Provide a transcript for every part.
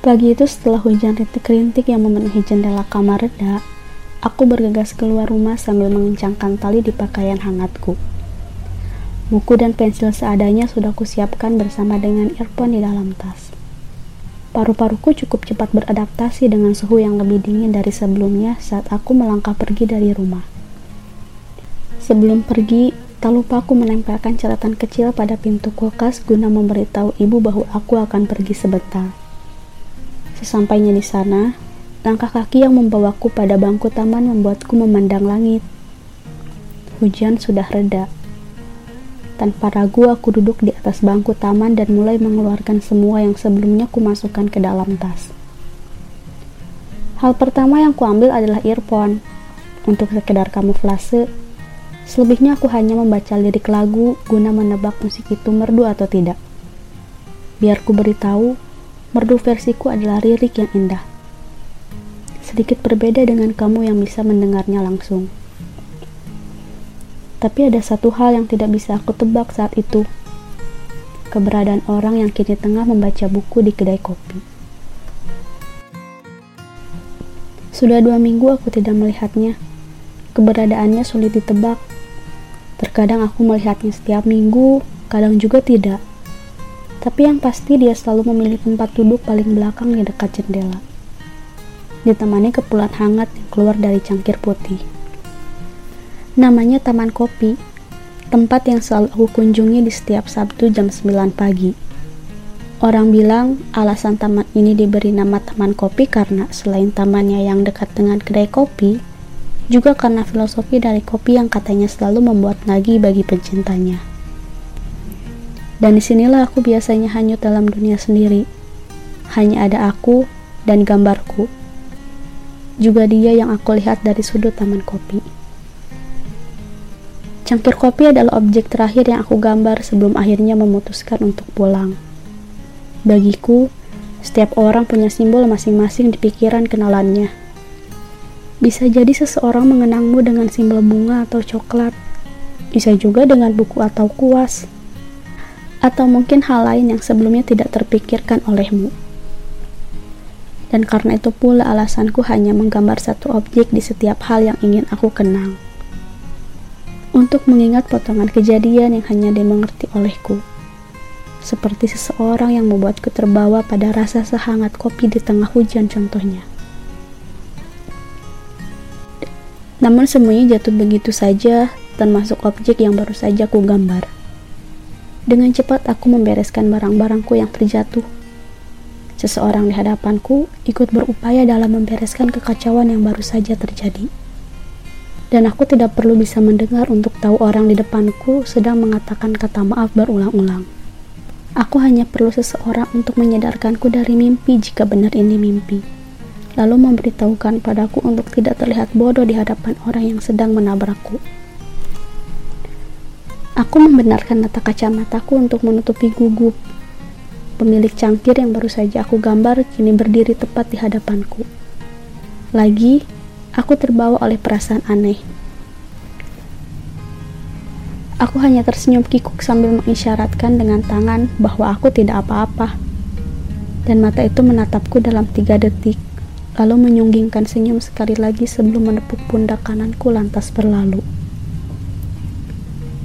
Pagi itu setelah hujan rintik-rintik yang memenuhi jendela kamar reda, aku bergegas keluar rumah sambil mengencangkan tali di pakaian hangatku. Buku dan pensil seadanya sudah kusiapkan bersama dengan earphone di dalam tas. Paru-paruku cukup cepat beradaptasi dengan suhu yang lebih dingin dari sebelumnya saat aku melangkah pergi dari rumah. Sebelum pergi, tak lupa aku menempelkan catatan kecil pada pintu kulkas guna memberitahu ibu bahwa aku akan pergi sebentar. Sesampainya di sana, langkah kaki yang membawaku pada bangku taman membuatku memandang langit. Hujan sudah reda. Tanpa ragu, aku duduk di atas bangku taman dan mulai mengeluarkan semua yang sebelumnya kumasukkan ke dalam tas. Hal pertama yang kuambil adalah earphone. Untuk sekedar kamuflase, selebihnya aku hanya membaca lirik lagu guna menebak musik itu merdu atau tidak. Biar ku beritahu, merdu versiku adalah lirik yang indah, sedikit berbeda dengan kamu yang bisa mendengarnya langsung. Tapi ada satu hal yang tidak bisa aku tebak saat itu, keberadaan orang yang kini tengah membaca buku di kedai kopi. Sudah 2 minggu aku tidak melihatnya, keberadaannya sulit ditebak. Terkadang aku melihatnya setiap minggu, kadang juga tidak. Tapi yang pasti dia selalu memilih tempat duduk paling belakang di dekat jendela, ditemani kepulan hangat yang keluar dari cangkir putih. Namanya Taman Kopi, tempat yang selalu aku kunjungi di setiap Sabtu jam 9 pagi. Orang bilang alasan taman ini diberi nama Taman Kopi karena selain tamannya yang dekat dengan kedai kopi, juga karena filosofi dari kopi yang katanya selalu membuat nagih bagi pecintanya. Dan disinilah aku biasanya hanyut dalam dunia sendiri. Hanya ada aku dan gambarku. Juga dia yang aku lihat dari sudut taman kopi. Cangkir kopi adalah objek terakhir yang aku gambar sebelum akhirnya memutuskan untuk pulang. Bagiku, setiap orang punya simbol masing-masing di pikiran kenalannya. Bisa jadi seseorang mengenangmu dengan simbol bunga atau coklat. Bisa juga dengan buku atau kuas. Atau mungkin hal lain yang sebelumnya tidak terpikirkan olehmu. Dan karena itu pula alasanku hanya menggambar satu objek di setiap hal yang ingin aku kenang. Untuk mengingat potongan kejadian yang hanya dimengerti olehku. Seperti seseorang yang membuatku terbawa pada rasa sehangat kopi di tengah hujan contohnya. Namun semuanya jatuh begitu saja, termasuk objek yang baru saja ku gambar. Dengan cepat aku membereskan barang-barangku yang terjatuh. Seseorang di hadapanku ikut berupaya dalam membereskan kekacauan yang baru saja terjadi. Dan aku tidak perlu bisa mendengar untuk tahu orang di depanku sedang mengatakan kata maaf berulang-ulang. Aku hanya perlu seseorang untuk menyadarkanku dari mimpi jika benar ini mimpi. Lalu memberitahukan padaku untuk tidak terlihat bodoh di hadapan orang yang sedang menabrakku. Aku membenarkan mata kacamataku untuk menutupi gugup. Pemilik cangkir yang baru saja aku gambar kini berdiri tepat di hadapanku. Lagi, aku terbawa oleh perasaan aneh. Aku hanya tersenyum kikuk sambil mengisyaratkan dengan tangan bahwa aku tidak apa-apa. Dan mata itu menatapku dalam 3 detik, lalu menyunggingkan senyum sekali lagi sebelum menepuk pundak kananku lantas berlalu.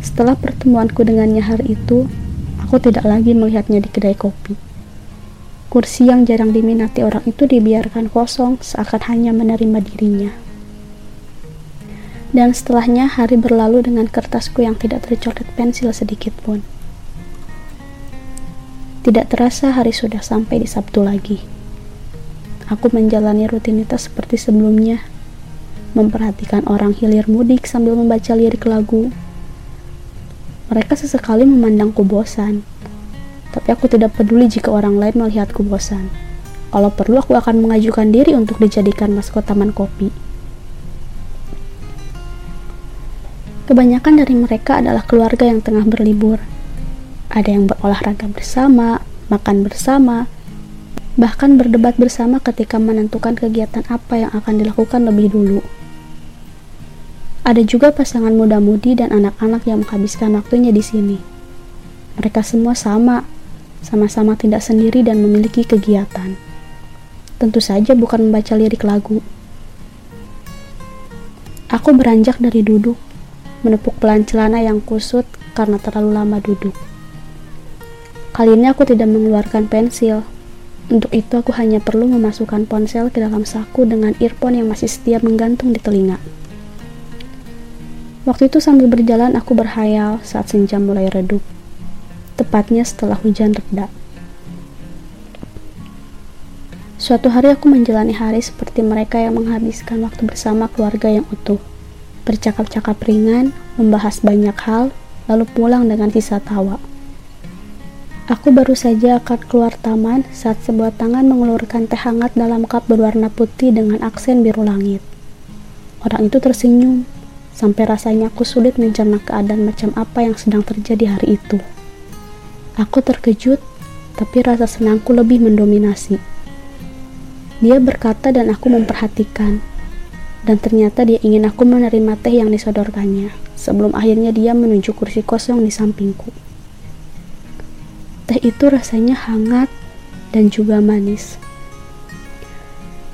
Setelah pertemuanku dengannya hari itu, aku tidak lagi melihatnya di kedai kopi. Kursi yang jarang diminati orang itu dibiarkan kosong seakan hanya menerima dirinya. Dan setelahnya hari berlalu dengan kertasku yang tidak tercoret pensil sedikit pun. Tidak terasa hari sudah sampai di Sabtu lagi. Aku menjalani rutinitas seperti sebelumnya, memperhatikan orang hilir mudik sambil membaca lirik lagu. Mereka sesekali memandangku bosan, tapi aku tidak peduli jika orang lain melihatku bosan. Kalau perlu aku akan mengajukan diri untuk dijadikan maskot taman kopi. Kebanyakan dari mereka adalah keluarga yang tengah berlibur. Ada yang berolahraga bersama, makan bersama, bahkan berdebat bersama ketika menentukan kegiatan apa yang akan dilakukan lebih dulu. Ada juga pasangan muda-mudi dan anak-anak yang menghabiskan waktunya di sini. Mereka semua sama-sama tidak sendiri dan memiliki kegiatan. tentu saja bukan membaca lirik lagu. Aku beranjak dari duduk, menepuk pelan celana yang kusut karena terlalu lama duduk. Kali ini aku tidak mengeluarkan pensil. Untuk itu aku hanya perlu memasukkan ponsel ke dalam saku dengan earphone yang masih setia menggantung di telinga. Waktu itu sambil berjalan aku berhayal saat senja mulai redup. Tepatnya setelah hujan reda. Suatu hari aku menjalani hari seperti mereka yang menghabiskan waktu bersama keluarga yang utuh. Bercakap-cakap ringan, membahas banyak hal, lalu pulang dengan sisa tawa. Aku baru saja akan keluar taman saat sebuah tangan mengelurkan teh hangat dalam cup berwarna putih dengan aksen biru langit. Orang itu tersenyum, sampai rasanya aku sulit mencerna keadaan macam apa yang sedang terjadi hari itu. Aku terkejut, tapi rasa senangku lebih mendominasi. Dia berkata dan aku memperhatikan, dan ternyata dia ingin aku menerima teh yang disodorkannya, sebelum akhirnya dia menuju kursi kosong di sampingku. Teh itu rasanya hangat dan juga manis.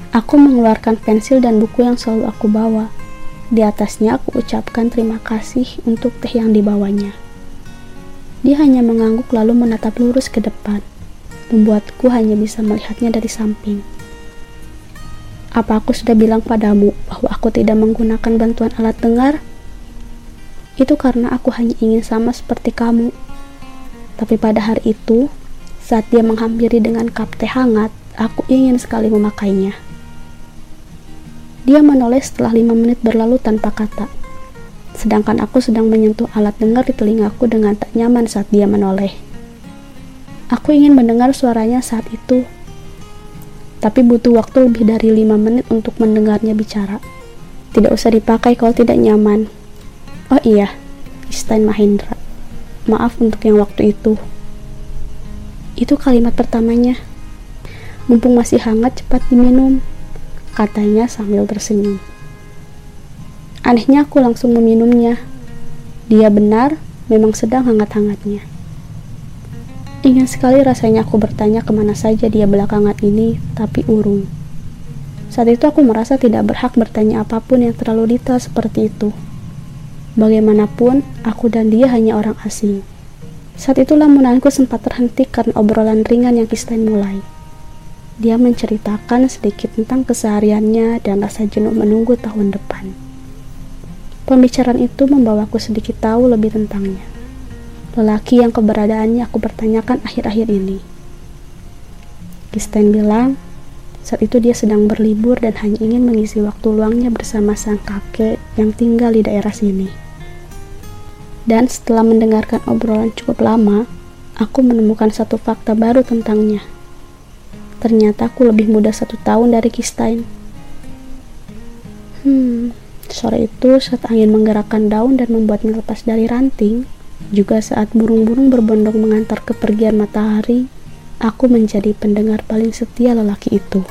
Aku mengeluarkan pensil dan buku yang selalu aku bawa. Di atasnya aku ucapkan terima kasih untuk teh yang dibawanya. Dia hanya mengangguk lalu menatap lurus ke depan, membuatku hanya bisa melihatnya dari samping. Apa aku sudah bilang padamu bahwa aku tidak menggunakan bantuan alat dengar? Itu karena aku hanya ingin sama seperti kamu. Tapi pada hari itu, saat dia menghampiri dengan cup teh hangat, aku ingin sekali memakainya. Dia menoleh setelah 5 menit berlalu tanpa kata. Sedangkan aku sedang menyentuh alat dengar di telingaku dengan tak nyaman saat dia menoleh. Aku ingin mendengar suaranya saat itu, tapi butuh waktu lebih dari 5 menit untuk mendengarnya bicara. Tidak usah dipakai kalau tidak nyaman. Oh iya, Tristan Mahindra. Maaf untuk yang waktu itu. Itu kalimat pertamanya. Mumpung masih hangat, cepat diminum, katanya sambil tersenyum. Anehnya aku langsung meminumnya. Dia benar, memang sedang hangat-hangatnya. Ingin sekali rasanya aku bertanya kemana saja dia belakangan ini, tapi urung. Saat itu aku merasa tidak berhak bertanya apapun yang terlalu detail seperti itu. Bagaimanapun, aku dan dia hanya orang asing. Saat itu lamunanku sempat terhenti karena obrolan ringan yang Kistein mulai. Dia menceritakan sedikit tentang kesehariannya dan rasa jenuh menunggu tahun depan. Pembicaraan itu membawaku sedikit tahu lebih tentangnya. Lelaki yang keberadaannya aku pertanyakan akhir-akhir ini. Kistein bilang, saat itu dia sedang berlibur dan hanya ingin mengisi waktu luangnya bersama sang kakek yang tinggal di daerah sini. Dan setelah mendengarkan obrolan cukup lama, aku menemukan satu fakta baru tentangnya. Ternyata aku lebih muda 1 tahun dari Kistein. Sore itu saat angin menggerakkan daun dan membuatnya lepas dari ranting, juga saat burung-burung berbondong mengantar kepergian matahari, aku menjadi pendengar paling setia lelaki itu.